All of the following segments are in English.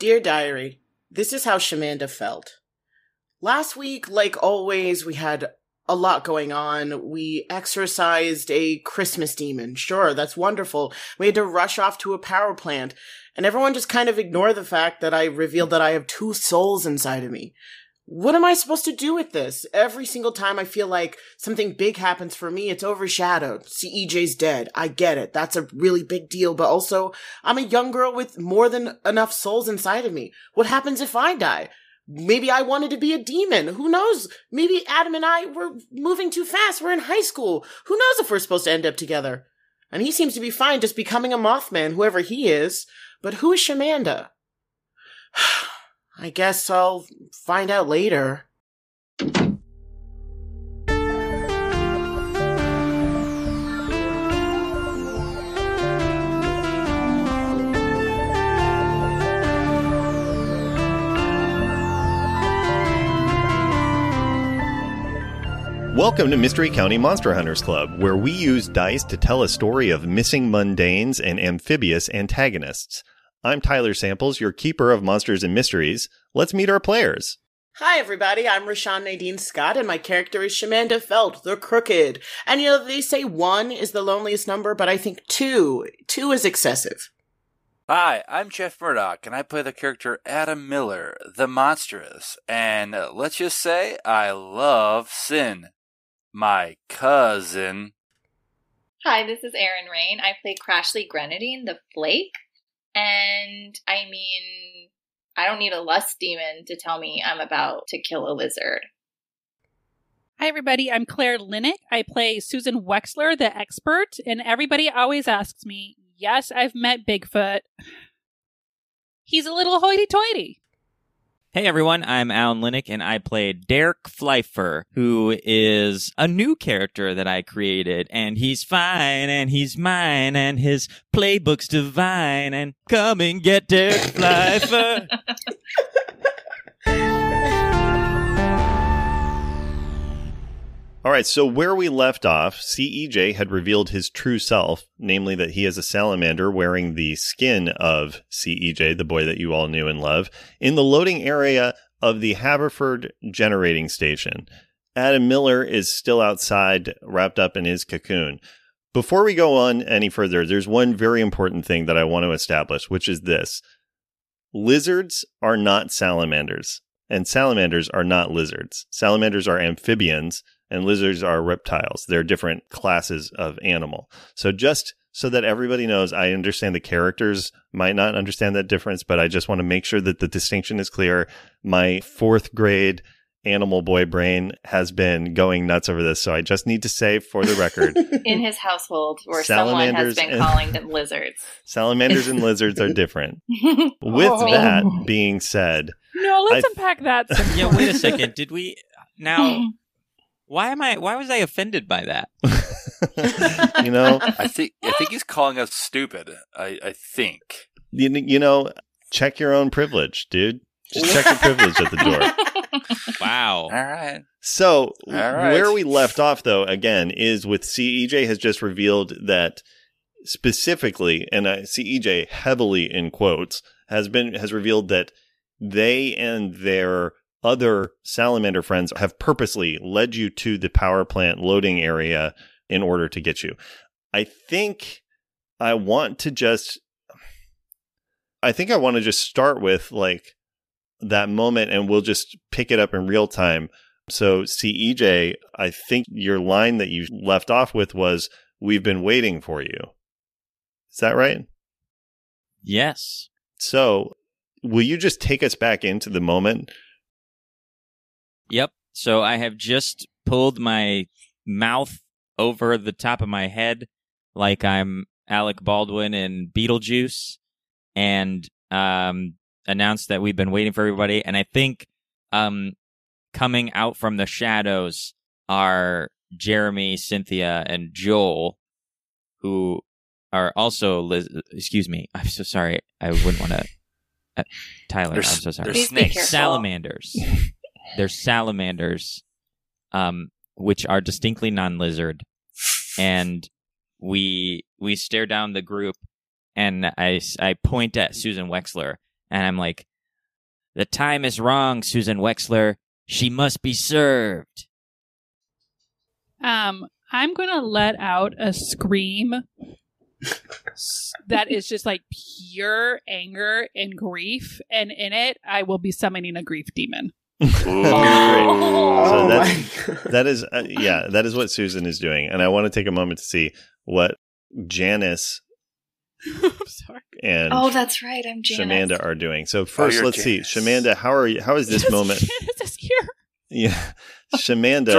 Dear Diary, this is how Shamanda felt. Last week, like always, we had a lot going on. We exorcised a Christmas demon. Sure, that's wonderful. We had to rush off to a power plant. And everyone just kind of ignored the fact that I revealed that I have two souls inside of me. What am I supposed to do with this? Every single time I feel like something big happens for me, it's overshadowed. CEJ's dead. I get it. That's a really big deal. But also, I'm a young girl with more than enough souls inside of me. What happens if I die? Maybe I wanted to be a demon. Who knows? Maybe Adam and I were moving too fast. We're in high school. Who knows if we're supposed to end up together? And he seems to be fine just becoming a Mothman, whoever he is. But who is Shamanda? I guess I'll find out later. Welcome to Mystery County Monster Hunters Club, where we use dice to tell a story of missing mundanes and amphibious antagonists. I'm Tyler Samples, your keeper of monsters and mysteries. Let's meet our players. Hi, everybody. I'm Rashawn Nadine Scott, and my character is Shamanda Felt, the Crooked. And, you know, they say one is the loneliest number, but I think two is excessive. Hi, I'm Jeff Murdoch, and I play the character Adam Miller, the Monstrous. And let's just say I love Sin, my cousin. Hi, this is Aaron Rain. I play Crashly Grenadine, the Flake. And, I mean, I don't need a lust demon to tell me I'm about to kill a lizard. Hi, everybody. I'm Claire Linick. I play Susan Wexler, the expert. And everybody always asks me, yes, I've met Bigfoot. He's a little hoity-toity. Hey, everyone. I'm Alan Linick, and I played Derek Pfeiffer, who is a new character that I created. And he's fine, and he's mine, and his playbook's divine. And come and get Derek Pfeiffer. All right, so where we left off, CEJ had revealed his true self, namely that he is a salamander wearing the skin of CEJ, the boy that you all knew and love, in the loading area of the Haverford Generating Station. Adam Miller is still outside, wrapped up in his cocoon. Before we go on any further, there's one very important thing that I want to establish, which is this. Lizards are not salamanders, and salamanders are not lizards. Salamanders are amphibians. And lizards are reptiles. They're different classes of animal. So just so that everybody knows, I understand the characters might not understand that difference, but I just want to make sure that the distinction is clear. My fourth grade animal boy brain has been going nuts over this, so I just need to say for the record. In his household, where someone has been calling them lizards. Salamanders and lizards are different. That being said... No, let's unpack that. Yeah, wait a second. Did we... Now... Why was I offended by that? You know, I think he's calling us stupid. I think. You know, check your own privilege, dude. Just check your privilege at the door. Wow. All right. So where we left off, though, again, is with CEJ has just revealed that specifically, and CEJ heavily in quotes, has revealed that they and their other salamander friends have purposely led you to the power plant loading area in order to get you. I think I want to just start with like that moment, and we'll just pick it up in real time. So CEJ, I think your line that you left off with was, "We've been waiting for you." Is that right? Yes. So will you just take us back into the moment? Yep. So I have just pulled my mouth over the top of my head like I'm Alec Baldwin in Beetlejuice, and announced that we've been waiting for everybody. And I think coming out from the shadows are Jeremy, Cynthia, and Joel, who are also I'm so sorry. I wouldn't want to. Tyler, I'm so sorry. They're snakes. Salamanders. They're salamanders, which are distinctly non-lizard. And we stare down the group, and I point at Susan Wexler, and I'm like, "The time is wrong, Susan Wexler. She must be served." I'm gonna let out a scream that is just like pure anger and grief, and in it, I will be summoning a grief demon. So that is what Susan is doing, and I want to take a moment to see what Janice and that's right, I'm Janice. Shamanda are doing. So first, let's see, Shamanda, how is this moment? Janice is here. Yeah, Shamanda.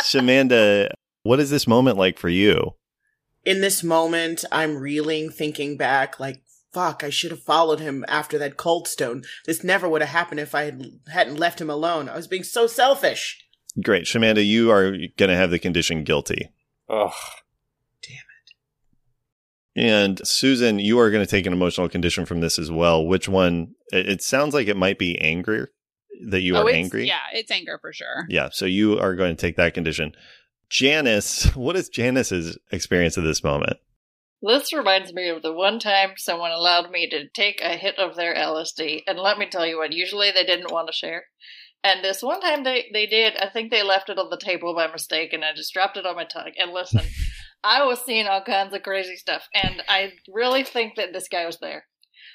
Shamanda, what is this moment like for you? In this moment, I'm reeling, thinking back, like, fuck, I should have followed him after that cold stone. This never would have happened if I hadn't left him alone. I was being so selfish. Great. Shamanda, you are going to have the condition guilty. Ugh. Damn it. And Susan, you are going to take an emotional condition from this as well. Which one? It sounds like it might be angrier that you are angry. Yeah, it's anger for sure. Yeah. So you are going to take that condition. Janice, what is Janice's experience of this moment? This reminds me of the one time someone allowed me to take a hit of their LSD. And let me tell you what, usually they didn't want to share. And this one time they did. I think they left it on the table by mistake, and I just dropped it on my tongue. And listen, I was seeing all kinds of crazy stuff. And I really think that this guy was there.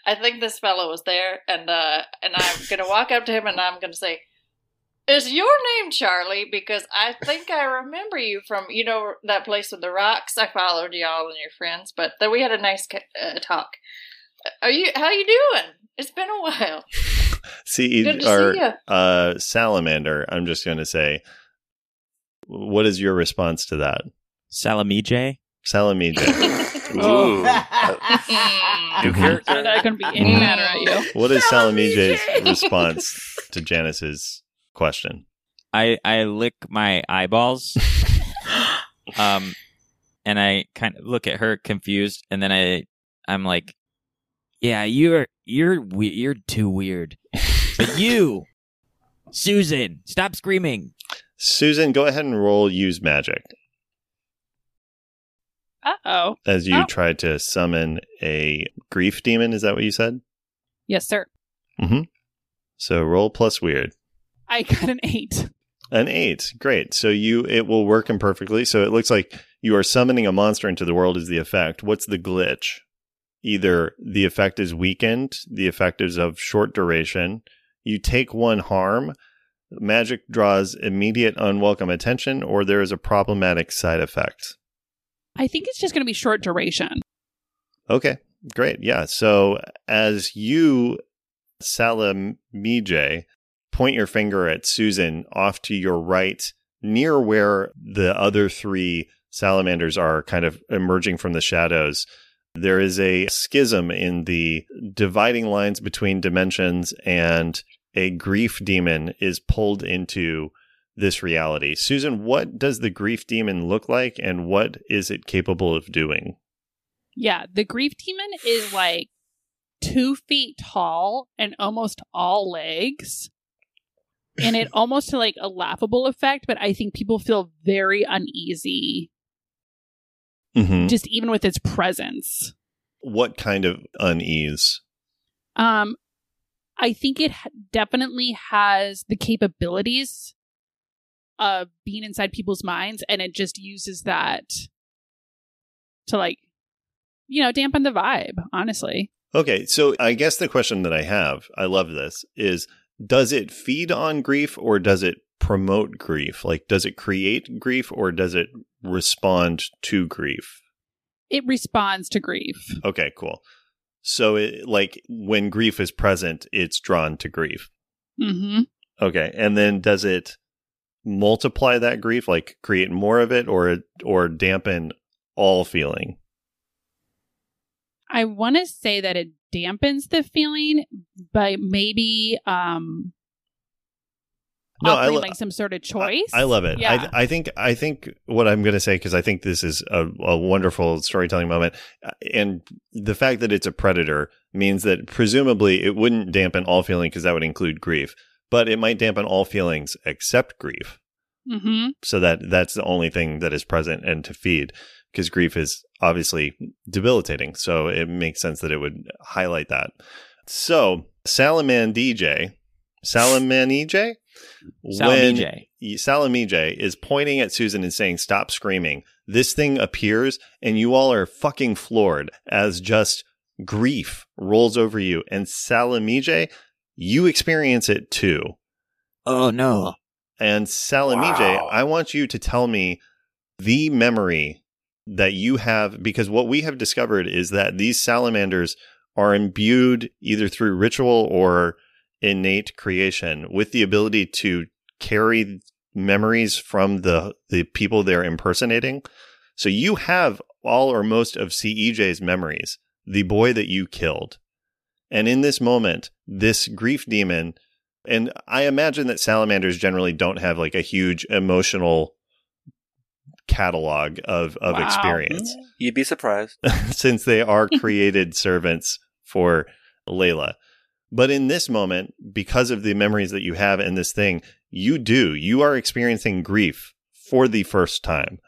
I think this fellow was there. And I'm going to walk up to him, and I'm going to say, "Is your name Charlie? Because I think I remember you from, you know, that place with the rocks. I followed y'all and your friends, but then we had a nice talk. How you doing? It's been a while." Salamander, I'm just going to say, what is your response to that? Salamijay. Ooh. I'm not going to be any matter at you. What is Salamijay's response to Janice's question? I lick my eyeballs, and I kind of look at her confused, and then I'm like, "Yeah, you're too weird." But you, Susan, stop screaming. Susan, go ahead and roll use magic. Uh-oh. As you try to summon a grief demon, is that what you said? Yes, sir. Mm-hmm. So roll plus weird. I got an 8. An 8. Great. So it will work imperfectly. So it looks like you are summoning a monster into the world is the effect. What's the glitch? Either the effect is weakened, the effect is of short duration, you take one harm, magic draws immediate unwelcome attention, or there is a problematic side effect. I think it's just going to be short duration. Okay. Great. Yeah. So as you, Salamijay, point your finger at Susan off to your right, near where the other three salamanders are kind of emerging from the shadows. There is a schism in the dividing lines between dimensions, and a grief demon is pulled into this reality. Susan, what does the grief demon look like, and what is it capable of doing? Yeah, the grief demon is like 2 feet tall and almost all legs. And it almost to like a laughable effect, but I think people feel very uneasy. Mm-hmm. Just even with its presence. What kind of unease? I think it definitely has the capabilities of being inside people's minds, and it just uses that to like, you know, dampen the vibe, honestly. Okay, so I guess the question that I have, I love this, is... does it feed on grief, or does it promote grief? Like, does it create grief, or does it respond to grief? It responds to grief. Okay, cool. So, it, like, when grief is present, it's drawn to grief. Mm-hmm. Okay, and then does it multiply that grief, like create more of it, or dampen all feeling. I want to say that it dampens the feeling, but maybe like some sort of choice. I love it. Yeah. I think what I'm going to say, because I think this is a wonderful storytelling moment, and the fact that it's a predator means that presumably it wouldn't dampen all feeling because that would include grief, but it might dampen all feelings except grief. Mm-hmm. So that's the only thing that is present and to feed, because grief is obviously debilitating. So it makes sense that it would highlight that. So Salamijay is pointing at Susan and saying, "Stop screaming." This thing appears and you all are fucking floored as just grief rolls over you. And Salamijay, you experience it too. Oh no. And Salamijay, wow. I want you to tell me the memory that you have, because what we have discovered is that these salamanders are imbued either through ritual or innate creation with the ability to carry memories from the people they're impersonating. So you have all or most of CEJ's memories, the boy that you killed. And in this moment, this grief demon... And I imagine that salamanders generally don't have like a huge emotional catalog of wow. experience. You'd be surprised. Since they are created servants for Layla. But in this moment, because of the memories that you have in this thing, you are experiencing grief for the first time.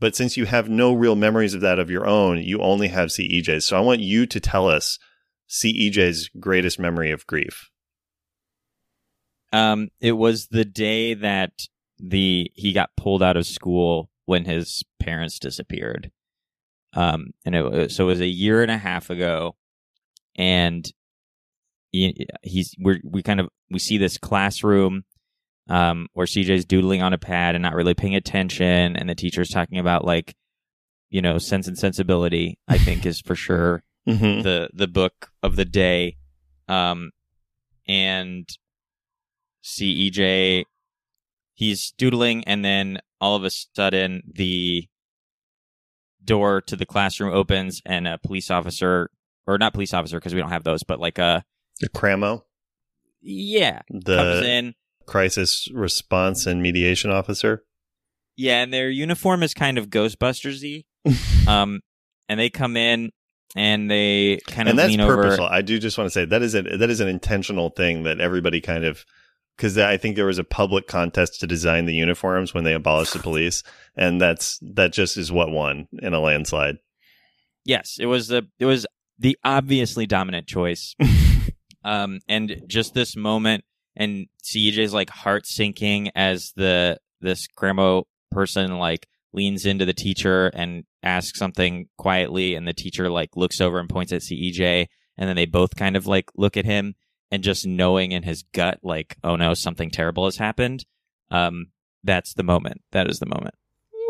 But since you have no real memories of that of your own, you only have CEJ's. So I want you to tell us CEJ's greatest memory of grief. It was the day that he got pulled out of school when his parents disappeared. So it was a year and a half ago, and we see this classroom where CJ's doodling on a pad and not really paying attention, and the teacher's talking about Sense and Sensibility, I think is for sure mm-hmm. the book of the day, and CEJ, he's doodling, and then all of a sudden the door to the classroom opens and a police officer, or not police officer because we don't have those, but like the Cramo? Yeah. The comes in. Crisis Response and Mediation Officer? Yeah, and their uniform is kind of Ghostbusters-y. And they come in. And they kind of lean over. And that's purposeful. I do just want to say that is an intentional thing that everybody kind of... Because I think there was a public contest to design the uniforms when they abolished the police. And that just is what won in a landslide. Yes, it was the obviously dominant choice. And just this moment, and CEJ's like heart sinking as this Cramo person like leans into the teacher and asks something quietly, and the teacher like looks over and points at CEJ, and then they both kind of like look at him, and just knowing in his gut like, oh no, something terrible has happened. That's the moment. That is the moment.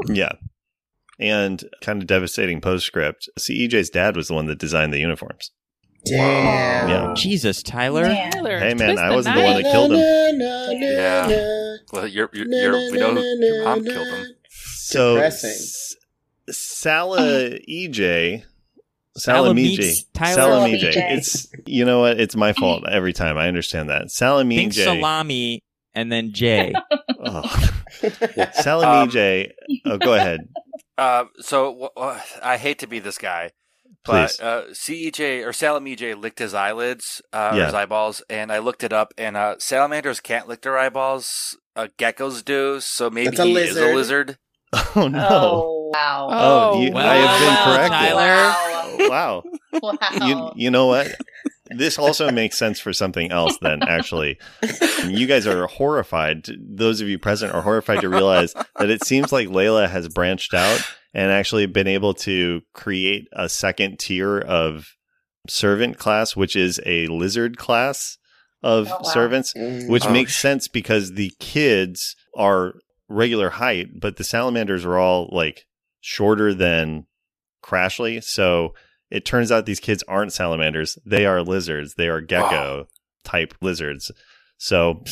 Yeah. And kind of devastating postscript, CEJ's dad was the one that designed the uniforms. Damn. Yeah. Jesus, Tyler. Yeah. Hey man, I wasn't the one that killed him. Yeah. Well, we know your mom killed him. So depressing. Salamijay. It's, you know what? It's my fault every time. I understand that. Salamijay. Think salami and then J. Oh. Salamijay. Oh, go ahead. So I hate to be this guy, but CEJ or Salamijay licked his eyelids, his eyeballs, and I looked it up. And salamanders can't lick their eyeballs. Geckos do. So maybe he is a lizard. Oh no. Oh, wow. I have been corrected. Tyler. Wow. Wow. You know what? This also makes sense for something else then, actually. You guys are horrified. Those of you present are horrified to realize that it seems like Layla has branched out and actually been able to create a second tier of servant class, which is a lizard class of servants, which makes sense because the kids are regular height, but the salamanders are all like shorter than Crashly. So it turns out these kids aren't salamanders. They are lizards. They are gecko type lizards. So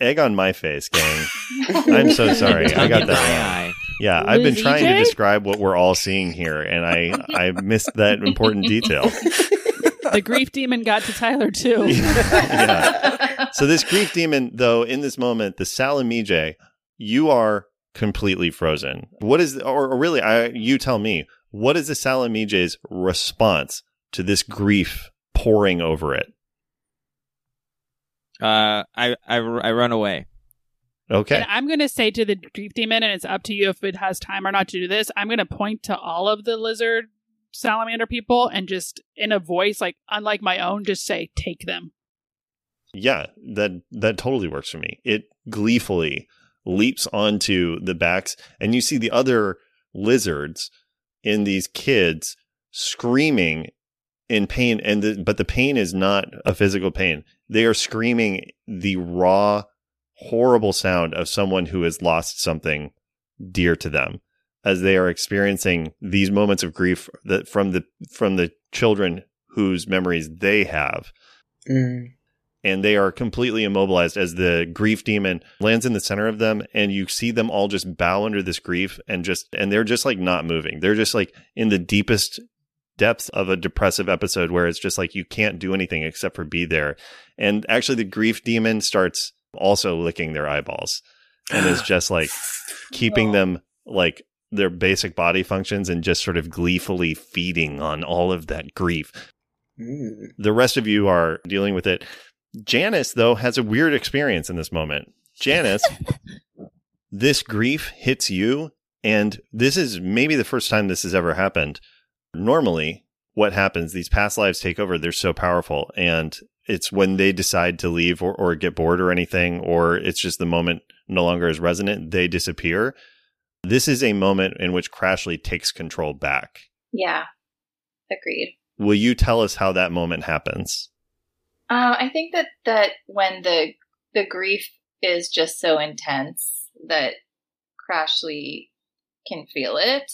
egg on my face, gang. I'm so sorry. I got that wrong. Yeah, I've been trying to describe what we're all seeing here, and I missed that important detail. The grief demon got to Tyler, too. Yeah. So this grief demon, though, in this moment, the Salamijay, you are completely frozen. What is, or really, you tell me, what is the Salamijay's response to this grief pouring over it? I run away. Okay. And I'm going to say to the grief demon, and it's up to you if it has time or not to do this, I'm going to point to all of the lizard salamander people and just in a voice, like unlike my own, just say, take them. Yeah, that totally works for me. It gleefully leaps onto the backs, and you see the other lizards in these kids screaming in pain, and but the pain is not a physical pain. They are screaming the raw, horrible sound of someone who has lost something dear to them, as they are experiencing these moments of grief that from the children whose memories they have. Mm. And they are completely immobilized as the grief demon lands in the center of them, and you see them all just bow under this grief and they're just like not moving. They're just like in the deepest depths of a depressive episode where it's just like you can't do anything except for be there. And actually the grief demon starts also licking their eyeballs and is just like keeping them like their basic body functions and just sort of gleefully feeding on all of that grief. Mm. The rest of you are dealing with it. Janice, though, has a weird experience in this moment. Janice, this grief hits you, and this is maybe the first time this has ever happened. Normally, what happens, these past lives take over, they're so powerful, and it's when they decide to leave or get bored or anything, or it's just the moment no longer is resonant, they disappear. This is a moment in which Crashly takes control back. Yeah, agreed. Will you tell us how that moment happens? I think that when the grief is just so intense that Crashly can feel it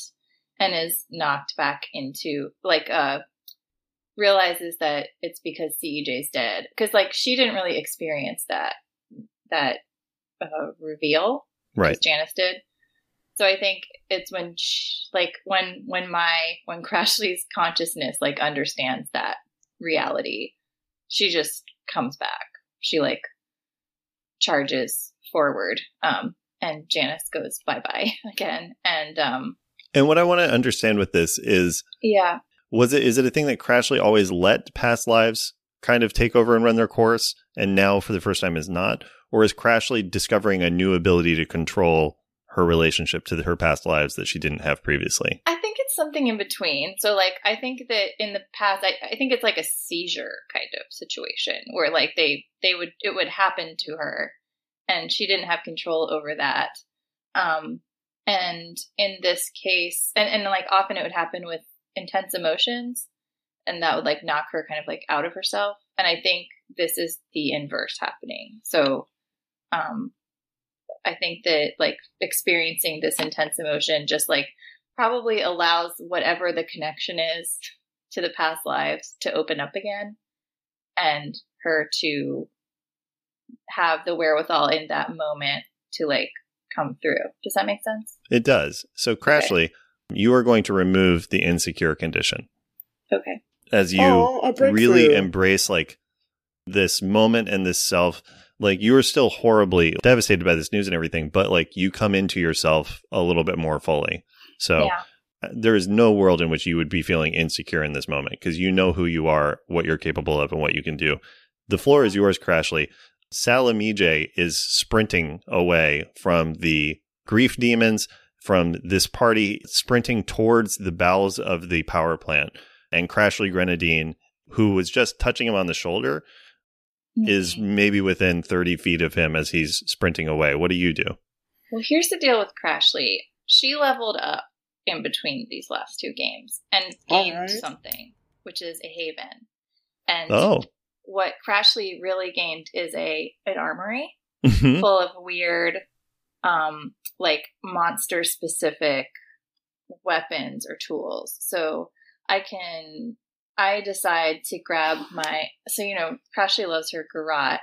and is knocked back into, like, realizes that it's because CEJ's dead. Because, like, she didn't really experience that reveal. Right. As Janice did. So I think it's when, when Crashly's consciousness, like, understands that reality, she just comes back. She, like, charges forward. And Janice goes bye-bye again. And what I want to understand with this is... Yeah. Is it a thing that Crashly always let past lives kind of take over and run their course, and now for the first time is not? Or is Crashly discovering a new ability to control her relationship to her past lives that she didn't have previously? I think it's something in between. So, like, I think that in the past, I think it's like a seizure kind of situation where, like, it would happen to her and she didn't have control over that. And in this case, and like often it would happen with intense emotions, and that would, like, knock her kind of, like, out of herself. And I think this is the inverse happening. So, I think that, like, experiencing this intense emotion just, like, probably allows whatever the connection is to the past lives to open up again, and her to have the wherewithal in that moment to, like, come through. Does that make sense? It does. So, Crashly, okay, you are going to remove the insecure condition. Okay. As you really embrace, like, this moment and this self. Like, you are still horribly devastated by this news and everything, but, like, you come into yourself a little bit more fully. So there is no world in which you would be feeling insecure in this moment, because you know who you are, what you're capable of, and what you can do. The floor is yours, Crashly. Salamijay is sprinting away from the grief demons, from this party, sprinting towards the bowels of the power plant. And Crashly Grenadine, who was just touching him on the shoulder, is maybe within 30 feet of him as he's sprinting away. What do you do? Well, here's the deal with Crashly. She leveled up in between these last two games and gained something, which is a haven. And what Crashly really gained is an armory full of weird, like, monster-specific weapons or tools. So I decide to grab my... So, you know, Crashly loves her garrote.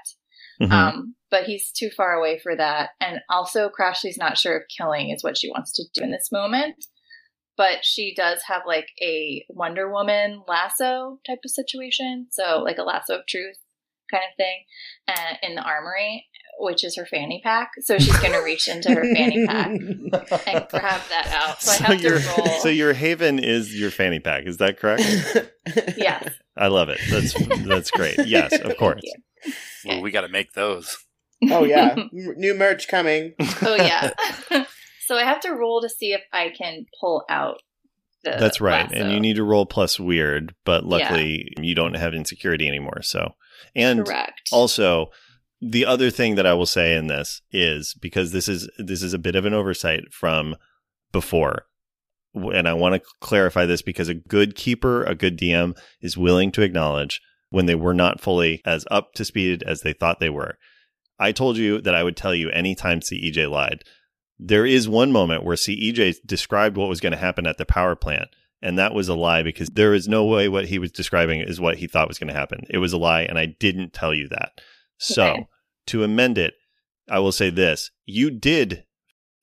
Mm-hmm. But he's too far away for that. And also, Crashly's not sure if killing is what she wants to do in this moment. But she does have, like, a Wonder Woman lasso type of situation. So, like, a lasso of truth kind of thing in the armory, which is her fanny pack. So she's going to reach into her fanny pack and grab that out. So I have to roll. So your haven is your fanny pack. Is that correct? Yes. I love it. That's great. Yes, of course. Well, we got to make those. Oh, yeah. New merch coming. Oh, yeah. So I have to roll to see if I can pull out the That's right. Lasso. And you need to roll plus weird, but luckily you don't have insecurity anymore. So, and correct. Also, the other thing that I will say in this is, because this is a bit of an oversight from before, and I want to clarify this because a good keeper, a good DM, is willing to acknowledge when they were not fully as up to speed as they thought they were. I told you that I would tell you anytime CEJ lied. There is one moment where CEJ described what was going to happen at the power plant, and that was a lie because there is no way what he was describing is what he thought was going to happen. It was a lie, and I didn't tell you that. So to amend it, I will say this. You did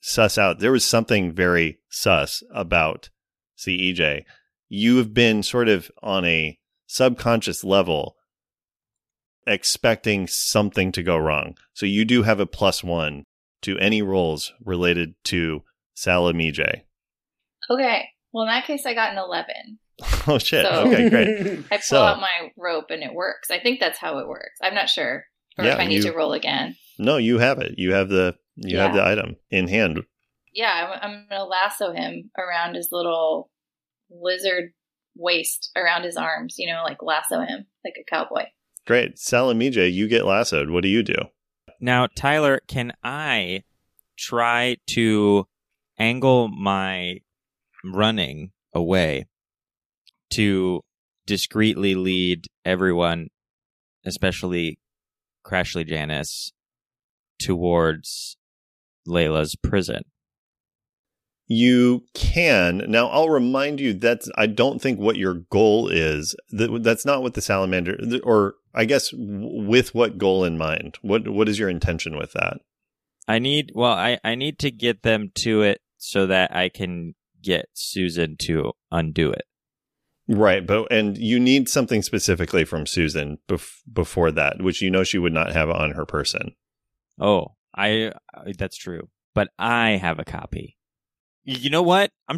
suss out. There was something very sus about CEJ. You have been sort of on a subconscious level expecting something to go wrong. So you do have a +1 to any roles related to Salamijay. Okay. Well, in that case, I got an 11. Oh, shit. So okay, great. I pull out my rope and it works. I think that's how it works. I'm not sure. Or if I need to roll again. No, you have it. You have the item in hand. Yeah, I'm going to lasso him around his little lizard waist, around his arms, like lasso him like a cowboy. Great. Salamijay, you get lassoed. What do you do? Now, Tyler, can I try to angle my running away to discreetly lead everyone, especially Crashly Janice, towards Layla's prison? You can. Now, I'll remind you that I don't think what your goal is. That's not what the salamander, or I guess with what goal in mind? What is your intention with that? I need to get them to it so that I can get Susan to undo it. Right, and you need something specifically from Susan before that, which she would not have on her person. Oh, that's true. But I have a copy. You know what? I'm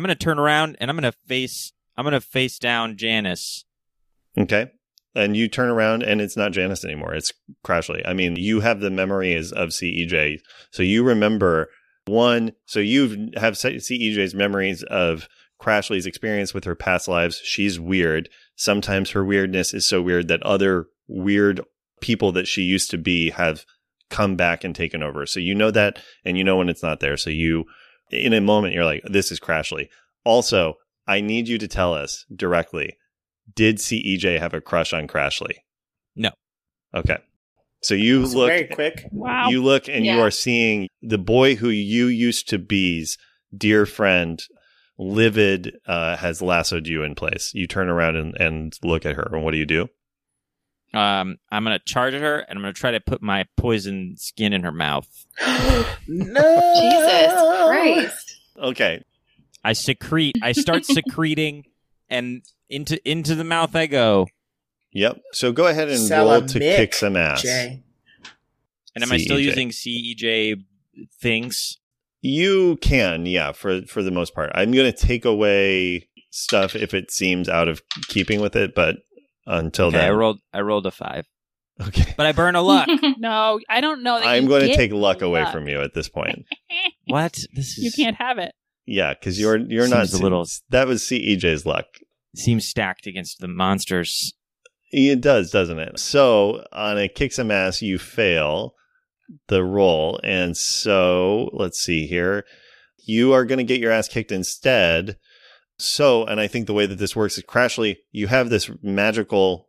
gonna turn around and I'm gonna face down Janice. Okay. And you turn around and it's not Janice anymore. It's Crashly. I mean, you have the memories of CEJ. So you remember so you have CEJ's memories of Crashly's experience with her past lives. She's weird. Sometimes her weirdness is so weird that other weird people that she used to be have come back and taken over. So you know that, and you know when it's not there. So you, in a moment, you're like, this is Crashly. Also, I need you to tell us directly, did CEJ have a crush on Crashly? No. Okay. So you look very quick. Wow. You look and you are seeing the boy who you used to be's dear friend, livid, has lassoed you in place. You turn around and look at her. And what do you do? I'm going to charge at her, and I'm going to try to put my poison skin in her mouth. No! Jesus Christ! Okay. I start secreting, and into the mouth I go. Yep. So go ahead and roll to kick some ass. And am I still using CEJ things? You can, yeah, for the most part. I'm going to take away stuff if it seems out of keeping with it, but... Until then, I rolled a 5. Okay, but I burn a luck. No, I don't know. I'm going to take luck away from you at this point. What? You can't have it. Yeah, because you're seems not a little. That was CEJ's luck. Seems stacked against the monsters. It does, doesn't it? So on a kick some ass, you fail the roll, and so let's see here. You are going to get your ass kicked instead. So, and I think the way that this works is, Crashly, you have this magical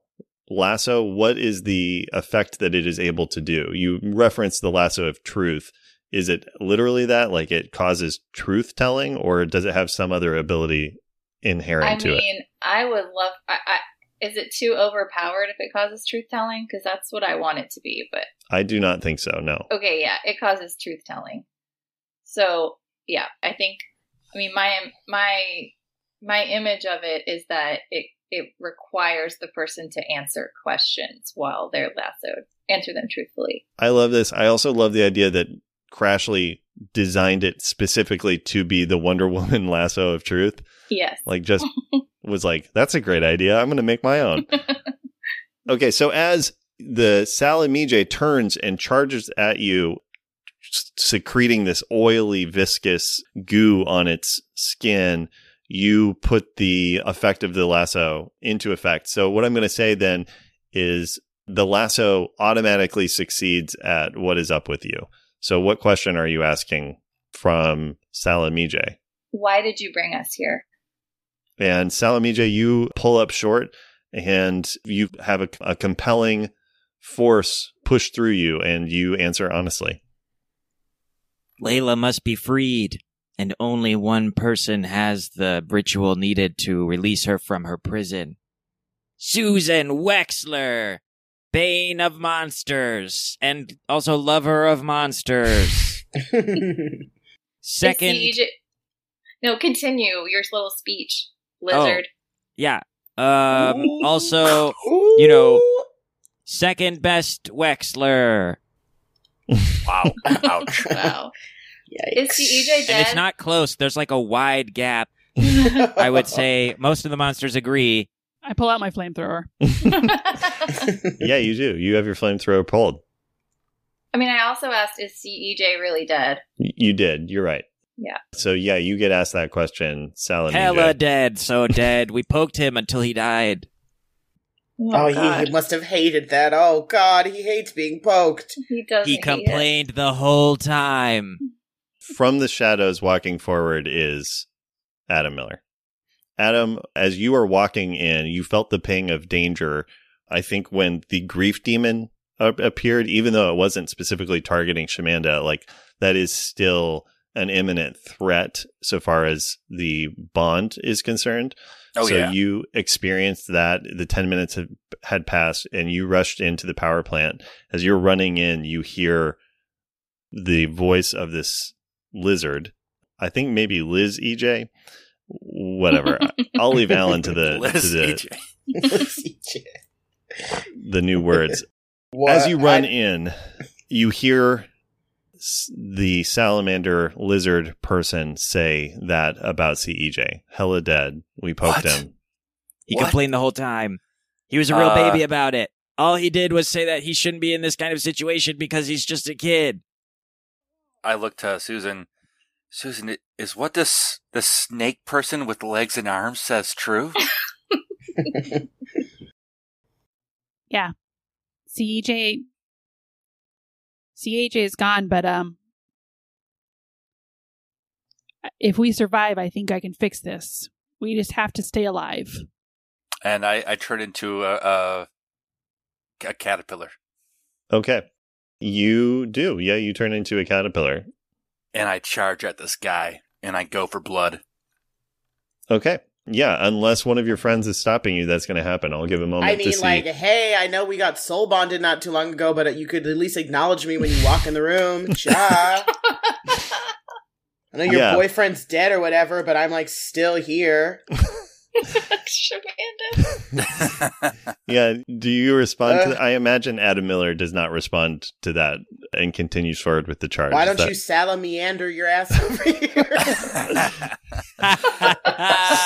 lasso. What is the effect that it is able to do? You reference the lasso of truth. Is it literally that? Like, it causes truth telling, or does it have some other ability inherent to it? I mean, I would love... I Is it too overpowered if it causes truth-telling? Because that's what I want it to be, but... I do not think so, no. Okay, yeah, it causes truth-telling. So, yeah, I think... I mean, my image of it is that it requires the person to answer questions while they're lassoed. Answer them truthfully. I love this. I also love the idea that Crashly designed it specifically to be the Wonder Woman lasso of truth. Yes. Like, just... was like, that's a great idea. I'm going to make my own. Okay, so as the Salamijay turns and charges at you, secreting this oily, viscous goo on its skin, you put the effect of the lasso into effect. So what I'm going to say then is the lasso automatically succeeds at what is up with you. So what question are you asking from Salamijay? Why did you bring us here? And Salamijay, you pull up short and you have a compelling force push through you, and you answer honestly. Layla must be freed, and only one person has the ritual needed to release her from her prison. Susan Wexler, bane of monsters, and also lover of monsters. Second... No, continue your little speech. Lizard. Oh, yeah. Also, you know, second best Wexler. Wow. Ouch. Wow. Yikes. Is CEJ dead? And it's not close. There's like a wide gap. I would say most of the monsters agree. I pull out my flamethrower. Yeah, you do. You have your flamethrower pulled. I mean, I also asked, is CEJ really dead? You did. You're right. Yeah. So, yeah, you get asked that question, Salamijay. Hella dead, so dead. We poked him until he died. Oh, he must have hated that. Oh, God, he hates being poked. He does. He complained the whole time. From the shadows walking forward is Adam Miller. Adam, as you are walking in, you felt the ping of danger. I think when the grief demon appeared, even though it wasn't specifically targeting Shamanda, like, that is still... an imminent threat so far as the bond is concerned. Oh, so yeah. You experienced that. The 10 minutes had passed and you rushed into the power plant. As you're running in, you hear the voice of this lizard. I think maybe Liz EJ. Whatever. I'll leave Alan to the the new words. What? As you run in, you hear... the salamander lizard person say that about CEJ. Hella dead. We poked him. He complained the whole time. He was a real baby about it. All he did was say that he shouldn't be in this kind of situation because he's just a kid. I looked to Susan. Susan, is what this snake person with legs and arms says true? Yeah. CEJ is gone, but if we survive, I think I can fix this. We just have to stay alive. And I turn into a caterpillar. Okay. You do. Yeah, you turn into a caterpillar. And I charge at this guy, and I go for blood. Okay. Yeah, unless one of your friends is stopping you, that's going to happen. I'll give a moment to see. I mean, like, hey, I know we got soul bonded not too long ago, but you could at least acknowledge me when you walk in the room. Ja. I know your boyfriend's dead or whatever, but I'm, like, still here. Shamanda. Yeah, do you respond to that? I imagine Adam Miller does not respond to that and continues forward with the charge. Why don't you salamander your ass over here?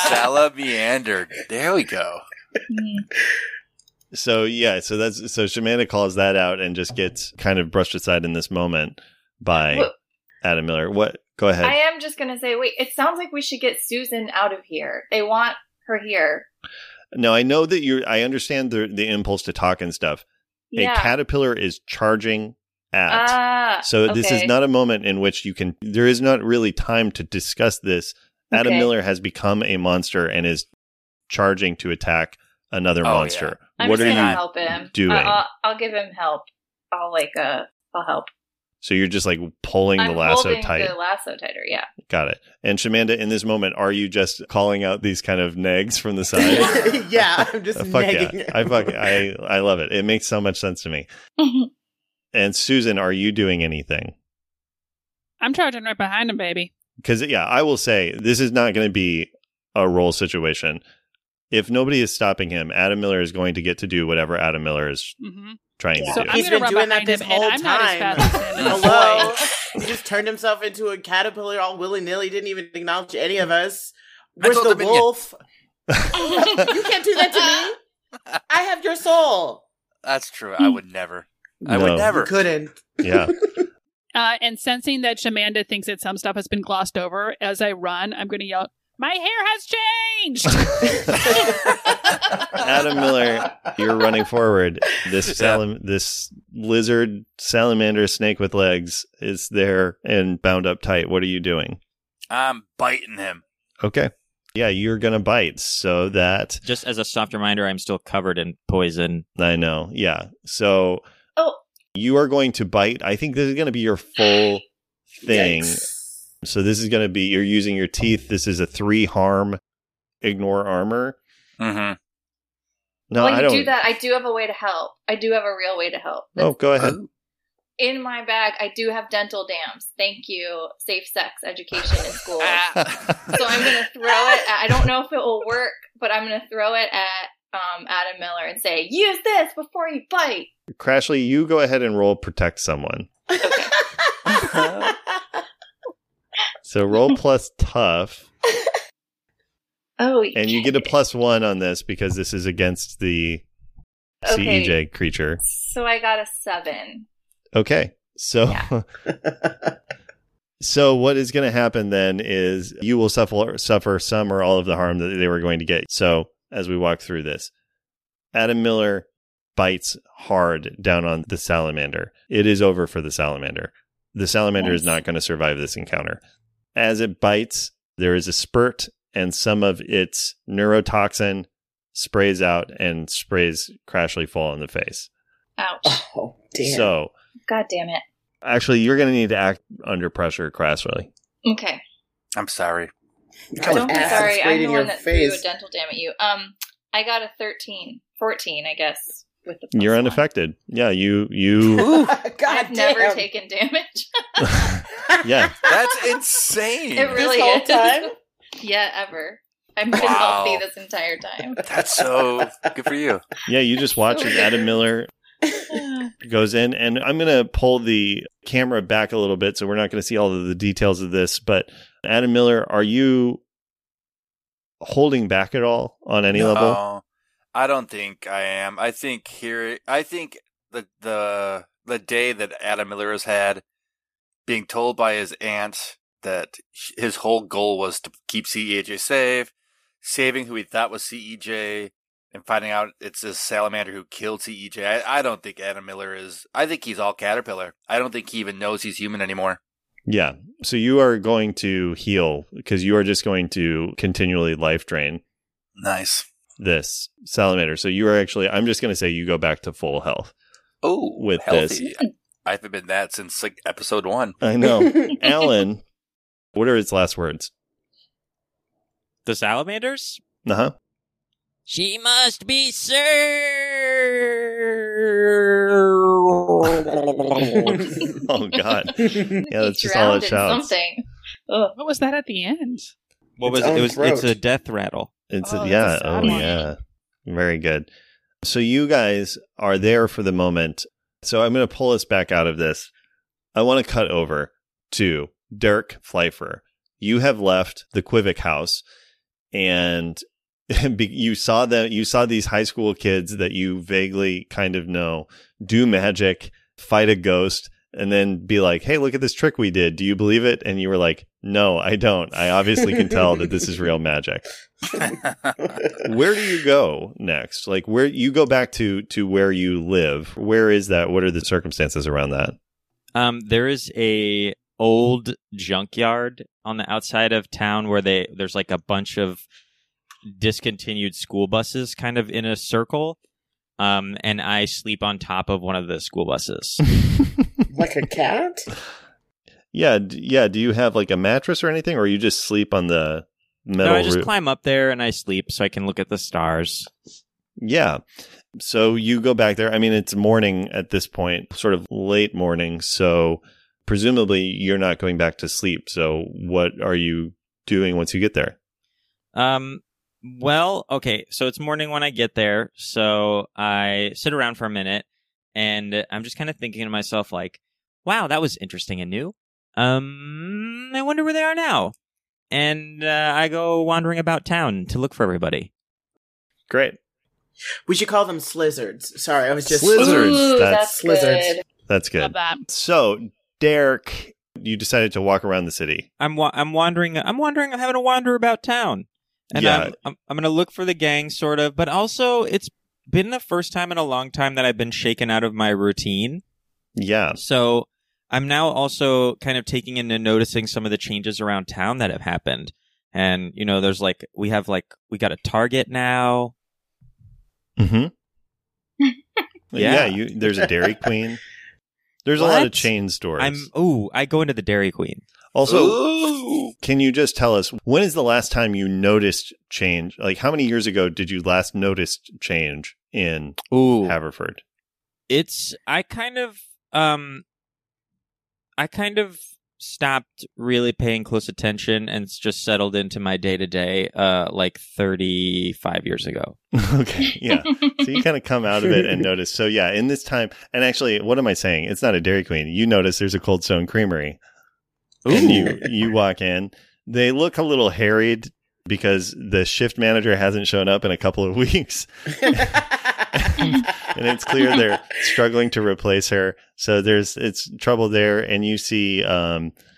Salamander. There we go. So Shamanda calls that out and just gets kind of brushed aside in this moment by Adam Miller. What? Go ahead. I am just gonna say, wait. It sounds like we should get Susan out of here. They want her here. No, I know that I understand the impulse to talk and stuff. Yeah. A caterpillar is charging at. So this is not a moment in which you can. There is not really time to discuss this. Adam Miller has become a monster and is charging to attack another monster. Yeah. I'm what just are gonna you help him. Doing? I'll give him help. I'll help. So you're just like pulling the lasso tight. The lasso tighter, yeah. Got it. And Shamanda, in this moment, are you just calling out these kind of negs from the side? Yeah, I'm just negging. Yeah. I love it. It makes so much sense to me. And Susan, are you doing anything? I'm charging right behind him, baby. Because, yeah, I will say this is not going to be a role situation. If nobody is stopping him, Adam Miller is going to get to do whatever Adam Miller is trying to do. He's been doing that this whole time. Hello. He just turned himself into a caterpillar all willy-nilly. Didn't even acknowledge any of us. Where's the wolf? You can't do that to me. I have your soul. That's true. I would never. I would never. You couldn't. Yeah. And sensing that Shamanda thinks that some stuff has been glossed over, as I run, I'm going to yell, "My hair has changed!" Adam Miller, you're running forward. This lizard salamander snake with legs is there and bound up tight. What are you doing? I'm biting him. Okay. Yeah, you're going to bite so that... Just as a soft reminder, I'm still covered in poison. I know. Yeah. So... Oh. You are going to bite. I think this is going to be your full thing. Yikes. So this is going to be, you're using your teeth. This is a 3 harm, ignore armor. Mm-hmm. No, I don't. When you do that, I do have a way to help. I do have a real way to help. Oh, go ahead. In my bag, I do have dental dams. Thank you, safe sex education in school. So I'm going to throw it at, I don't know if it will work, but I'm going to throw it at Adam Miller and say, use this before you bite. Crashly, you go ahead and roll protect someone. Okay. So roll plus tough. Oh, and you get a +1 on this because this is against the CEJ creature. So I got a 7. Okay. So, yeah. So what is going to happen then is you will suffer some or all of the harm that they were going to get. So as we walk through this, Adam Miller bites hard down on the salamander. It is over for the salamander. The salamander is not going to survive this encounter. As it bites, there is a spurt, and some of its neurotoxin sprays out and sprays Crashly full in the face. Ouch. Oh, damn. So, God damn it. Actually, you're going to need to act under pressure, Crashly. Okay. I'm sorry. Don't be sorry. I'm the one that threw a dental dam at you. I got a 13. 14, I guess. You're unaffected. Yeah, you Ooh, God, I've never taken damage. Yeah. That's insane. It really is. Time? Yeah, ever. I've been healthy this entire time. That's so good for you. Yeah, you just watch as Adam Miller goes in. And I'm going to pull the camera back a little bit, so we're not going to see all of the details of this. But Adam Miller, are you holding back at all on any level? I don't think I am. I think the day that Adam Miller has had being told by his aunt that his whole goal was to keep CEJ safe, saving who he thought was CEJ, and finding out it's this salamander who killed CEJ. I don't think Adam Miller is. I think he's all caterpillar. I don't think he even knows he's human anymore. Yeah. So you are going to heal because you are just going to continually life drain. Nice. This salamander. So you are actually, I'm just going to say you go back to full health. Oh, with healthy. This. I haven't been that since like episode 1. I know. Alan, what are his last words? The salamander's? Uh-huh. She must be Oh, God. Yeah, that's just all it shouts. What was that at the end? What was it? It's a death rattle. It's very good. So you guys are there for the moment. So I'm going to pull us back out of this. I want to cut over to Derek Pfeiffer. You have left the Quivik house, and you saw these high school kids that you vaguely kind of know do magic, fight a ghost, and then be like, "Hey, look at this trick we did. Do you believe it?" And you were like, "No, I don't. I obviously can tell that this is real magic." Where do you go next? Like, where you go back to where you live? Where is that? What are the circumstances around that? There is a old junkyard on the outside of town where there's like a bunch of discontinued school buses kind of in a circle. And I sleep on top of one of the school buses. Like a cat? Yeah, yeah. Do you have like a mattress or anything, or you just sleep on the metal? No, I just climb up there and I sleep so I can look at the stars. Yeah. So you go back there. I mean, it's morning at this point, sort of late morning. So presumably you're not going back to sleep. So what are you doing once you get there? Well, okay. So it's morning when I get there. So I sit around for a minute and I'm just kind of thinking to myself like, wow, that was interesting and new. I wonder where they are now. And I go wandering about town to look for everybody. Great. We should call them slizzards. Sorry, I was just... Slizzards. Ooh, that's slizzards. Good. That's good. So, Derek, you decided to walk around the city. I'm wandering. I'm having a wander about town. And yeah. I'm going to look for the gang, sort of. But also, it's been the first time in a long time that I've been shaken out of my routine. Yeah. So, I'm now also kind of taking into noticing some of the changes around town that have happened. And, you know, there's like... We got a Target now. Mm-hmm. Yeah. There's a Dairy Queen. There's a lot of chain stores. I go into the Dairy Queen. Also, Can you just tell us, when is the last time you noticed change? Like, how many years ago did you last notice change in Haverford? I kind of stopped really paying close attention and it's just settled into my day-to-day like 35 years ago. Okay, yeah. So you kind of come out of it and notice. So yeah, in this time, and actually, what am I saying? It's not a Dairy Queen. You notice there's a Cold Stone Creamery. Ooh. And you walk in. They look a little harried because the shift manager hasn't shown up in a couple of weeks. And it's clear they're struggling to replace her. So it's trouble there. And you see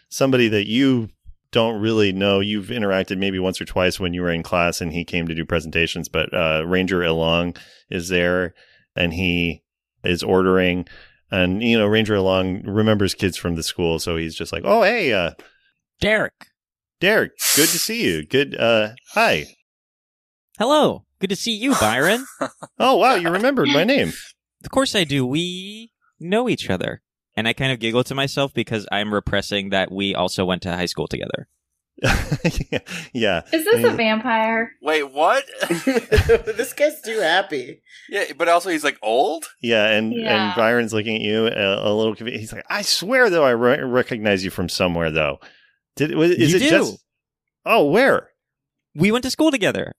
somebody that you don't really know. You've interacted maybe once or twice when you were in class and he came to do presentations. But Ranger Along is there and he is ordering. And, you know, Ranger Along remembers kids from the school. So he's just like, oh, hey. Derek, good to see you. Good. Hi. Hello. Good to see you, Byron. Oh, wow. You remembered my name. Of course I do. We know each other. And I kind of giggle to myself because I'm repressing that we also went to high school together. Yeah. Is this a vampire? Wait, what? This guy's too happy. Yeah, but also he's like old? Yeah, and Byron's looking at you a little confused. He's like, I swear, though, I recognize you from somewhere, though. Oh, where? We went to school together.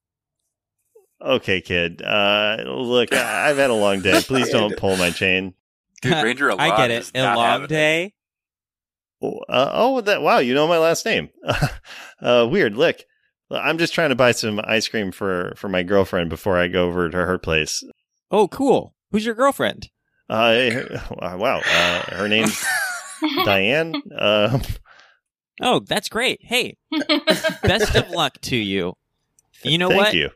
Okay, kid. Look, I've had a long day. Please don't pull my chain. Dude, Ranger Along. I get it. A long day. Wow, you know my last name. Weird. Look, I'm just trying to buy some ice cream for my girlfriend before I go over to her place. Oh, cool. Who's your girlfriend? Wow. Her name's Diane. Oh, that's great. Hey, best of luck to you. You know what? Thank you.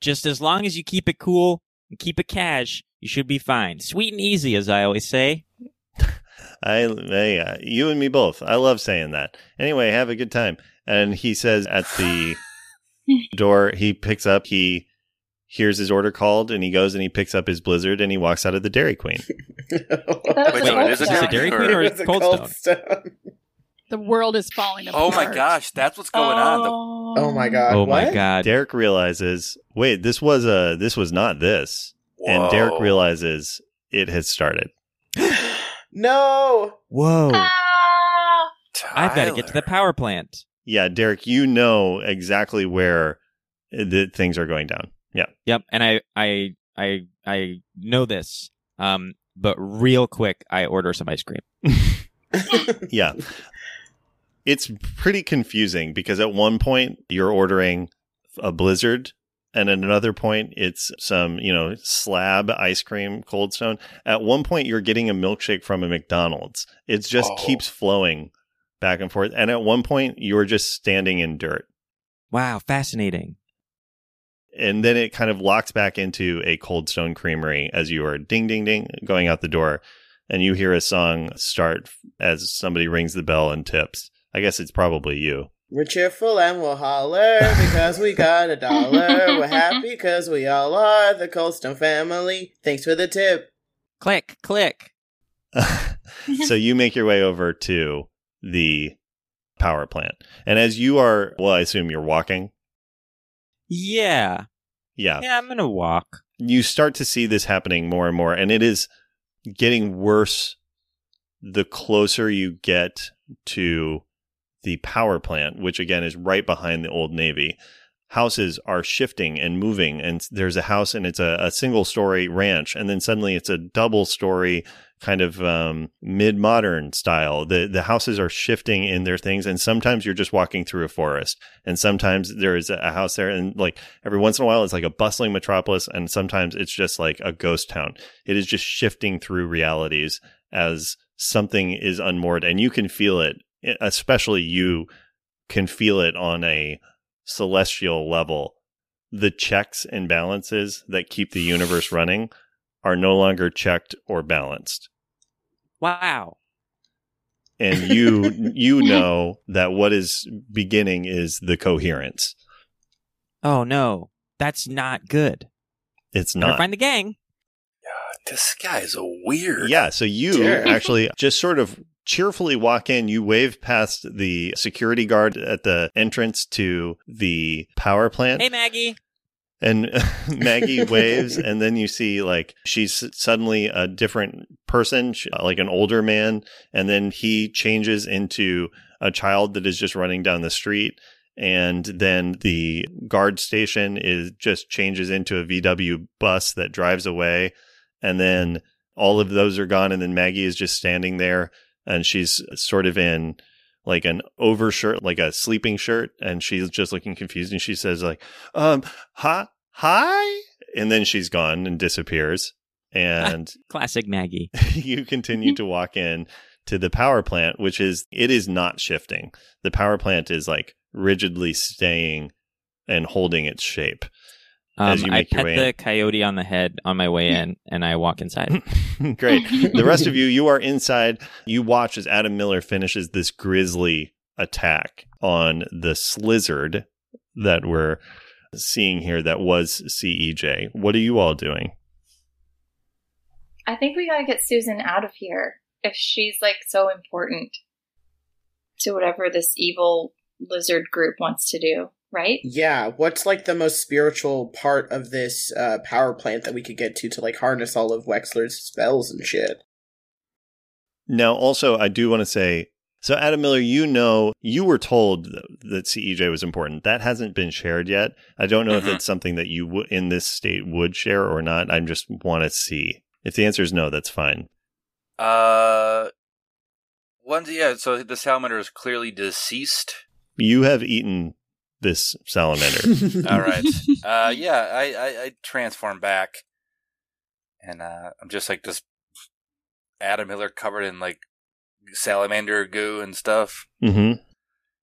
Just as long as you keep it cool and keep it cash, you should be fine. Sweet and easy, as I always say. You and me both. I love saying that. Anyway, have a good time. And he says at the door, he picks up, he hears his order called, and he goes and he picks up his Blizzard, and he walks out of the Dairy Queen. Wait, is it a Dairy Queen or a Cold Stone? The world is falling apart. Oh my gosh, that's what's going on. Oh my god. Oh my god. Derek realizes, wait, this was not this. Whoa. And Derek realizes it has started. No. Whoa. Tyler. I've got to get to the power plant. Yeah, Derek, you know exactly where the things are going down. Yeah. Yep, and I know this. But real quick, I order some ice cream. Yeah. It's pretty confusing because at one point you're ordering a Blizzard and at another point it's some, you know, slab ice cream, Cold Stone. At one point you're getting a milkshake from a McDonald's. It just keeps flowing back and forth. And at one point you're just standing in dirt. Wow, fascinating. And then it kind of locks back into a Cold Stone Creamery as you are ding, ding, ding, going out the door. And you hear a song start as somebody rings the bell and tips. I guess it's probably you. We're cheerful and we'll holler because we got a dollar. We're happy because we all are the Cold Stone family. Thanks for the tip. Click, click. So you make your way over to the power plant. And as you are, well, I assume you're walking? Yeah. Yeah. Yeah, I'm going to walk. You start to see this happening more and more, and it is getting worse the closer you get to the power plant, which again is right behind the Old Navy. Houses are shifting and moving, and there's a house and it's a single-story ranch, and then suddenly it's a double-story kind of mid-modern style. The houses are shifting in their things, and sometimes you're just walking through a forest, and sometimes there is a house there, and like every once in a while it's like a bustling metropolis, and sometimes it's just like a ghost town. It is just shifting through realities as something is unmoored, and you can feel it, especially you can feel it on a celestial level. The checks and balances that keep the universe running are no longer checked or balanced. Wow. And you know that what is beginning is the coherence. Oh no, that's not good. It's not. Better find the gang. This guy's a weird. Yeah, so you actually just sort of cheerfully walk in. You wave past the security guard at the entrance to the power plant. Hey, Maggie. And Maggie waves, and then you see, like, she's suddenly a different person, like an older man, and then he changes into a child that is just running down the street. And then the guard station is just changes into a VW bus that drives away. And then all of those are gone. And then Maggie is just standing there, and she's sort of in like an overshirt, like a sleeping shirt. And she's just looking confused. And she says like, hi. And then she's gone and disappears. And classic Maggie. You continue to walk in to the power plant, which is, it is not shifting. The power plant is like rigidly staying and holding its shape. I pet the coyote on the head on my way in, and I walk inside. Great. The rest of you are inside. You watch as Adam Miller finishes this grisly attack on the slizzard that we're seeing here that was CEJ. What are you all doing? I think we got to get Susan out of here if she's, like, so important to whatever this evil lizard group wants to do. Right? Yeah. What's like the most spiritual part of this power plant that we could get to like harness all of Wexler's spells and shit? Now, also, I do want to say, so Adam Miller, you know, you were told that CEJ was important. That hasn't been shared yet. I don't know if it's something that you in this state would share or not. I just want to see. If the answer is no, that's fine. So the salamander is clearly deceased. You have eaten this salamander. All right. I transform back, and I'm just like this Adam Miller covered in like salamander goo and stuff. Mm-hmm.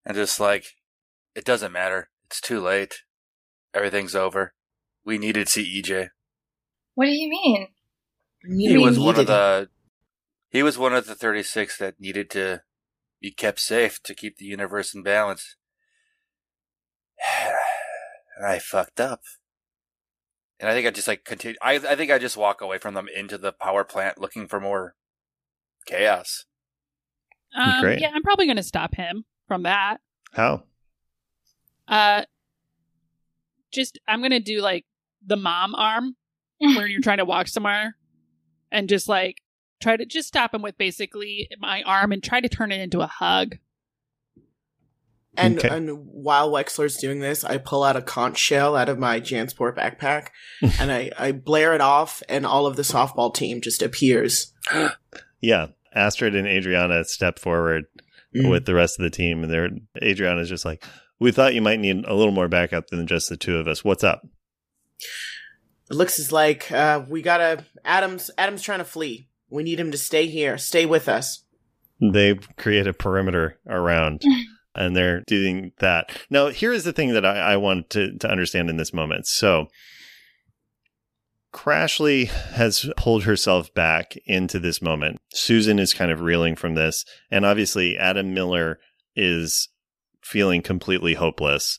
And just like, it doesn't matter. It's too late. Everything's over. We needed CEJ. What do you mean? He was one of the 36 that needed to be kept safe to keep the universe in balance. And I fucked up. And I think I just like continue. I think I just walk away from them into the power plant looking for more chaos. Great. Yeah, I'm probably going to stop him from that. How? I'm going to do like the mom arm where you're trying to walk somewhere and just like try to just stop him with basically my arm and try to turn it into a hug. And okay. And while Wexler's doing this, I pull out a conch shell out of my JanSport backpack, and I blare it off, and all of the softball team just appears. Yeah. Astrid and Adriana step forward with the rest of the team, and Adriana's just like, we thought you might need a little more backup than just the two of us. What's up? It looks as like we gotta Adam's trying to flee. We need him to stay here. Stay with us. They create a perimeter around and they're doing that. Now, here is the thing that I want to understand in this moment. So, Crashly has pulled herself back into this moment. Susan is kind of reeling from this. And obviously, Adam Miller is feeling completely hopeless.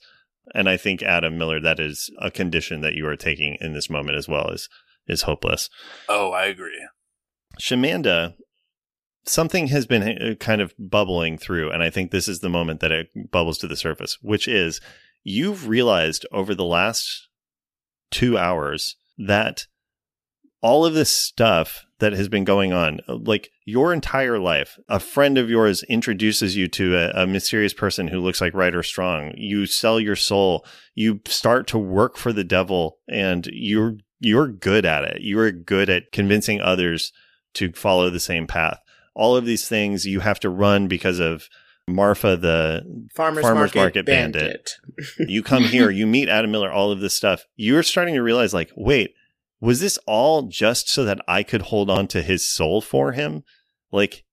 And I think, Adam Miller, that is a condition that you are taking in this moment as well, is hopeless. Oh, I agree. Shamanda, something has been kind of bubbling through, and I think this is the moment that it bubbles to the surface, which is you've realized over the last 2 hours that all of this stuff that has been going on, like your entire life, a friend of yours introduces you to a mysterious person who looks like Ryder Strong. You sell your soul. You start to work for the devil, and you're good at it. You're good at convincing others to follow the same path. All of these things you have to run because of Marfa, the farmer's market bandit. You come here, you meet Adam Miller, all of this stuff. You're starting to realize, like, wait, was this all just so that I could hold on to his soul for him? Like,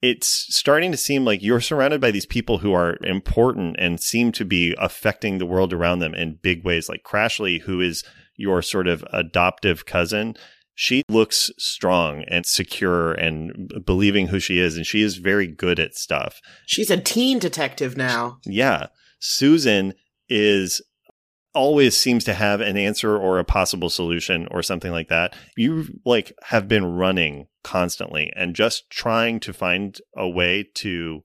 it's starting to seem like you're surrounded by these people who are important and seem to be affecting the world around them in big ways. Like Crashly, who is your sort of adoptive cousin, she looks strong and secure and believing who she is, and she is very good at stuff. She's a teen detective now. Yeah. Susan is always seems to have an answer or a possible solution or something like that. You like have been running constantly and just trying to find a way to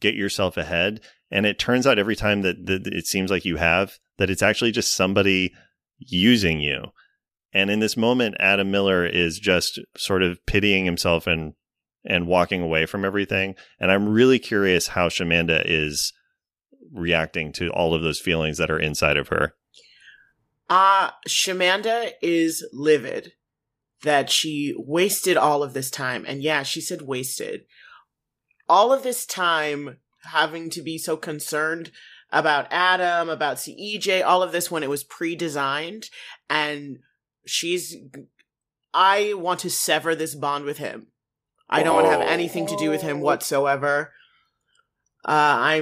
get yourself ahead. And it turns out every time that it seems like you have, that it's actually just somebody using you. And in this moment, Adam Miller is just sort of pitying himself and walking away from everything. And I'm really curious how Shamanda is reacting to all of those feelings that are inside of her. Shamanda is livid that she wasted all of this time. And yeah, she said wasted. All of this time having to be so concerned about Adam, about CEJ, all of this when it was pre-designed, and I want to sever this bond with him. I don't want to have anything to do with him whatsoever. I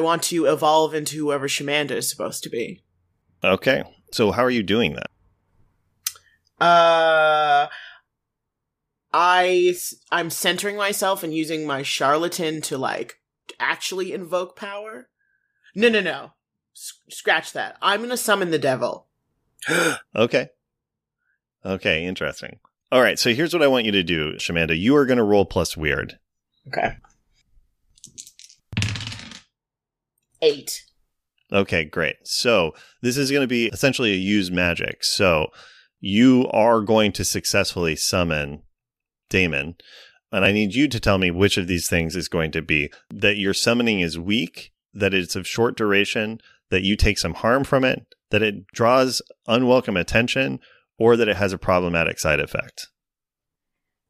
want to evolve into whoever Shamanda is supposed to be. Okay. So how are you doing that? I'm centering myself and using my charlatan to, like, actually invoke power. No. Scratch that. I'm going to summon the devil. Okay, interesting. All right, so here's what I want you to do, Shamanda. You are going to roll plus weird. Okay. 8. Okay, great. So this is going to be essentially a use magic. So you are going to successfully summon Damon, and I need you to tell me which of these things is going to be that your summoning is weak, that it's of short duration, that you take some harm from it, that it draws unwelcome attention, or that it has a problematic side effect?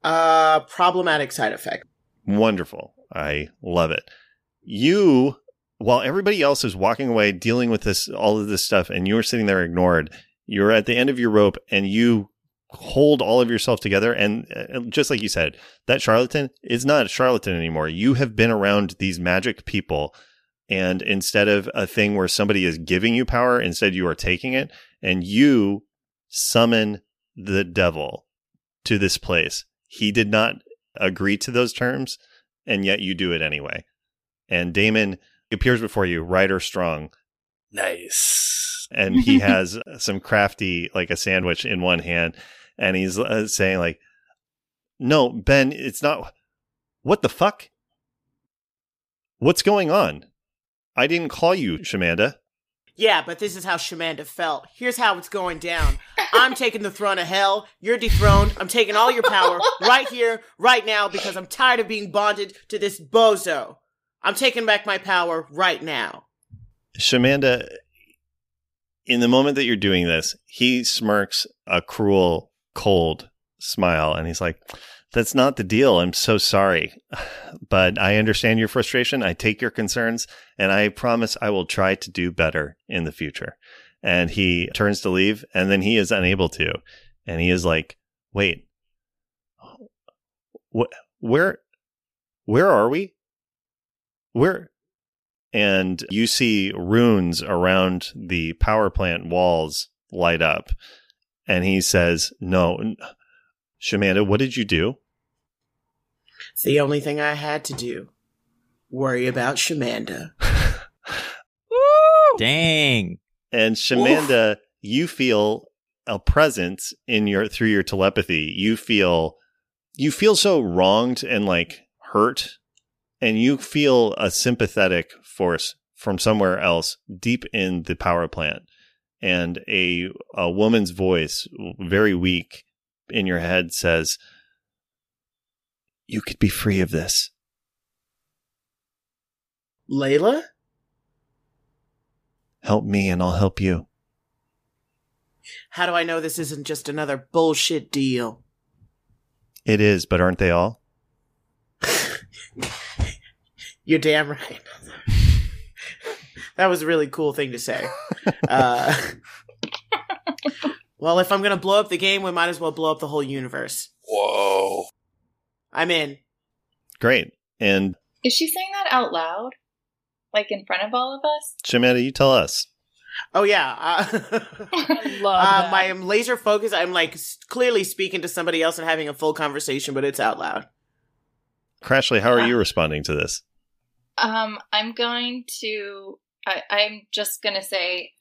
Problematic side effect. Wonderful. I love it. You, while everybody else is walking away, dealing with this, all of this stuff, and you're sitting there ignored, you're at the end of your rope, and you hold all of yourself together. And just like you said, that charlatan is not a charlatan anymore. You have been around these magic people, and instead of a thing where somebody is giving you power, instead you are taking it, and you summon the devil to this place. He did not agree to those terms, and yet you do it anyway. And Damon appears before you, Ryder Strong. Nice. And he has some crafty, like a sandwich in one hand, and he's saying, like, no, Ben, it's not. What the fuck? What's going on? I didn't call you, Shamanda. Yeah, but this is how Shamanda felt. Here's how it's going down. I'm taking the throne of hell. You're dethroned. I'm taking all your power right here, right now, because I'm tired of being bonded to this bozo. I'm taking back my power right now. Shamanda, in the moment that you're doing this, he smirks a cruel, cold smile, and he's like, that's not the deal. I'm so sorry, but I understand your frustration. I take your concerns, and I promise I will try to do better in the future. And he turns to leave, and then he is unable to. And he is like, wait, where are we? Where? And you see runes around the power plant walls light up. And he says, no, Shamanda, what did you do? It's the only thing I had to do. Worry about Shamanda. Woo! Dang. And Shamanda, oof, you feel a presence in your through your telepathy. You feel so wronged and, like, hurt, and you feel a sympathetic force from somewhere else deep in the power plant, and a woman's voice, very weak in your head, says, "You could be free of this." Layla? Help me and I'll help you. How do I know this isn't just another bullshit deal? It is, but aren't they all? You're damn right. That was a really cool thing to say. Well, if I'm going to blow up the game, we might as well blow up the whole universe. Whoa. I'm in. Great. And is she saying that out loud? Like in front of all of us? Shamanda, you tell us. Oh, yeah. I love that. I am laser focused. I'm like clearly speaking to somebody else and having a full conversation, but it's out loud. Crashly, how are you responding to this? I'm just going to say,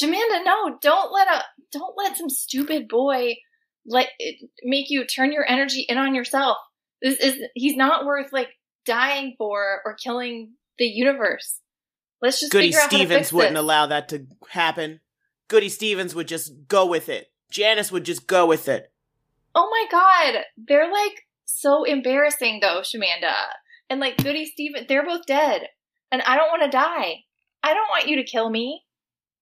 Shamanda, no, don't let some stupid boy make you turn your energy in on yourself. He's not worth dying for or killing the universe. Let's just Goody figure out Stevens how to fix wouldn't it. Allow that to happen. Goody Stevens would just go with it. Janice would just go with it. Oh my god, they're so embarrassing though, Shamanda. And Goody Stevens, they're both dead. And I don't want to die. I don't want you to kill me.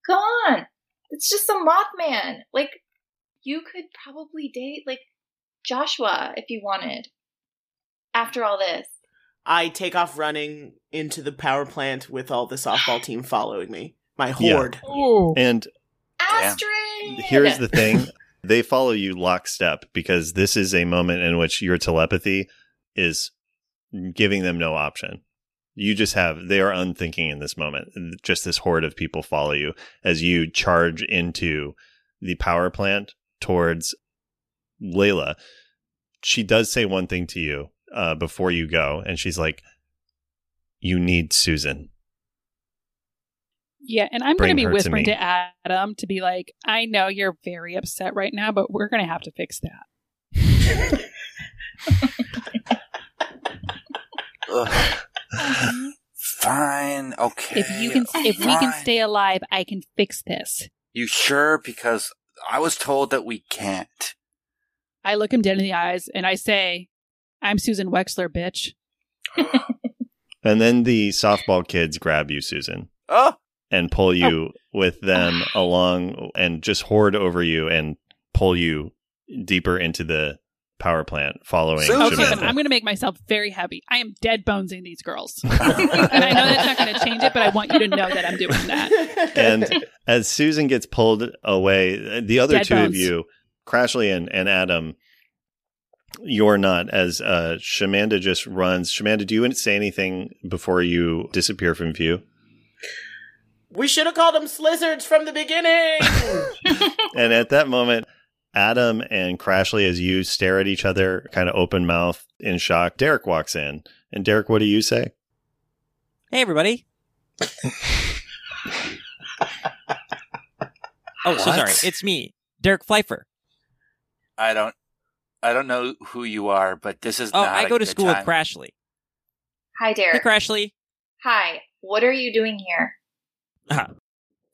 Come on. It's just some Mothman. You could probably date Joshua if you wanted. After all this. I take off running into the power plant with all the softball team following me. My horde. Yeah. And Astrid! Here's the thing. They follow you lockstep because this is a moment in which your telepathy is giving them no option. They are unthinking in this moment. Just this horde of people follow you as you charge into the power plant towards Layla. She does say one thing to you. Before you go, and she's like, "You need Susan." Yeah, and I'm going to be whispering to Adam to be like, "I know you're very upset right now, but we're going to have to fix that." Fine, okay. If we can stay alive, I can fix this. You sure? Because I was told that we can't. I look him dead in the eyes and I say, "I'm Susan Wexler, bitch." And then the softball kids grab you, Susan, and pull you with them along and just hoard over you and pull you deeper into the power plant following. Okay, I'm going to make myself very heavy. I am dead bonesing these girls. And I know that's not going to change it, but I want you to know that I'm doing that. And as Susan gets pulled away, the other dead two bones. Of you, Crashly and Adam, you're not, as Shamanda just runs. Shamanda, do you want to say anything before you disappear from view? We should have called them Slizzards from the beginning! And at that moment, Adam and Crashly, as you stare at each other, kind of open mouth in shock, Derek walks in. And Derek, what do you say? Hey, everybody. So sorry. It's me, Derek Pfeiffer. I don't know who you are, but this is not a good I go to school time. With Crashly. Hi, Derek. Hey, Crashly. Hi. What are you doing here?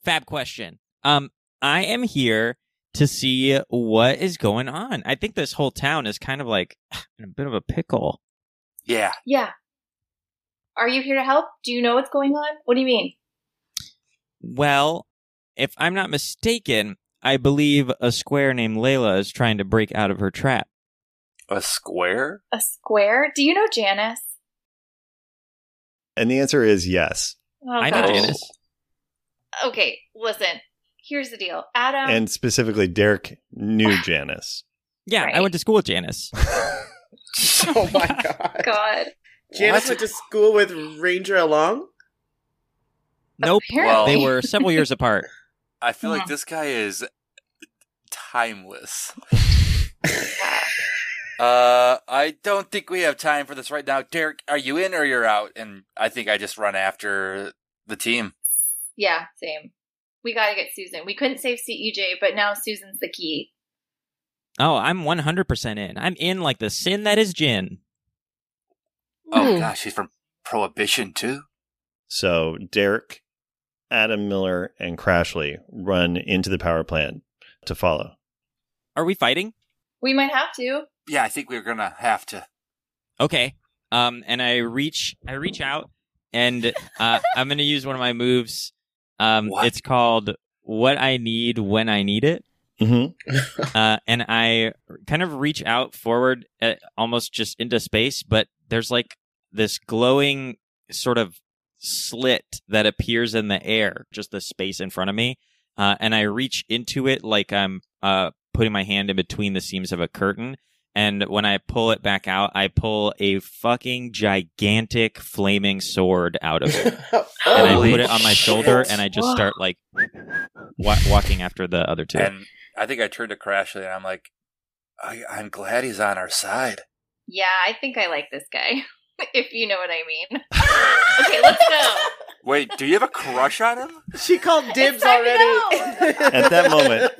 Fab question. I am here to see what is going on. I think this whole town is kind of in a bit of a pickle. Yeah. Yeah. Are you here to help? Do you know what's going on? What do you mean? Well, if I'm not mistaken, I believe a square named Layla is trying to break out of her trap. A square? A square? Do you know Janice? And the answer is yes. Oh, I know Janice. Okay, listen. Here's the deal. Adam... And specifically, Derek knew Janice. Yeah, right. I went to school with Janice. Oh my god. God. Janice went to school with Ranger Along? Nope. Well, they were several years apart. I feel like this guy is timeless. I don't think we have time for this right now. Derek, are you in or you're out? And I think I just run after the team. Yeah, same. We got to get Susan. We couldn't save CEJ, but now Susan's the key. Oh, I'm 100% in. I'm in like the sin that is gin. Oh, gosh, she's from Prohibition, too? So Derek, Adam Miller, and Crashly run into the power plant to follow. Are we fighting? We might have to. Yeah, I think we're going to have to. Okay. And I reach out, and I'm going to use one of my moves. It's called What I Need When I Need It. Mm-hmm. And I kind of reach out forward almost just into space, but there's like this glowing sort of slit that appears in the air, just the space in front of me. And I reach into it like I'm putting my hand in between the seams of a curtain. And when I pull it back out, I pull a fucking gigantic flaming sword out of it. And I put it on my shoulder, and I just start, like, walking after the other two. And I think I turned to Crashly, and I'm like, I'm glad he's on our side. Yeah, I think I like this guy, if you know what I mean. Okay, let's go. Wait, do you have a crush on him? She called dibs already. At that moment,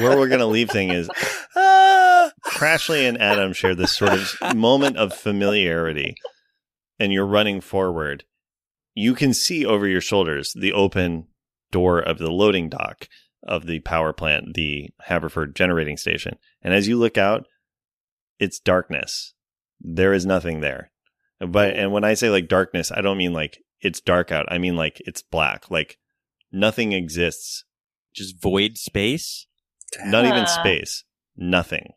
where we're going to leave thing is... Crashly and Adam share this sort of moment of familiarity, and you're running forward. You can see over your shoulders the open door of the loading dock of the power plant, the Haverford Generating Station. And as you look out, it's darkness. There is nothing there. And when I say like darkness, I don't mean like it's dark out. I mean like it's black. Like nothing exists. Just void space? Not even space. Nothing.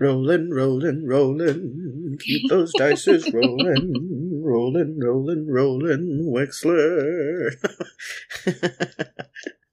Rollin', rollin', rollin', keep those dices rollin', rollin', rollin', rollin', Wexler.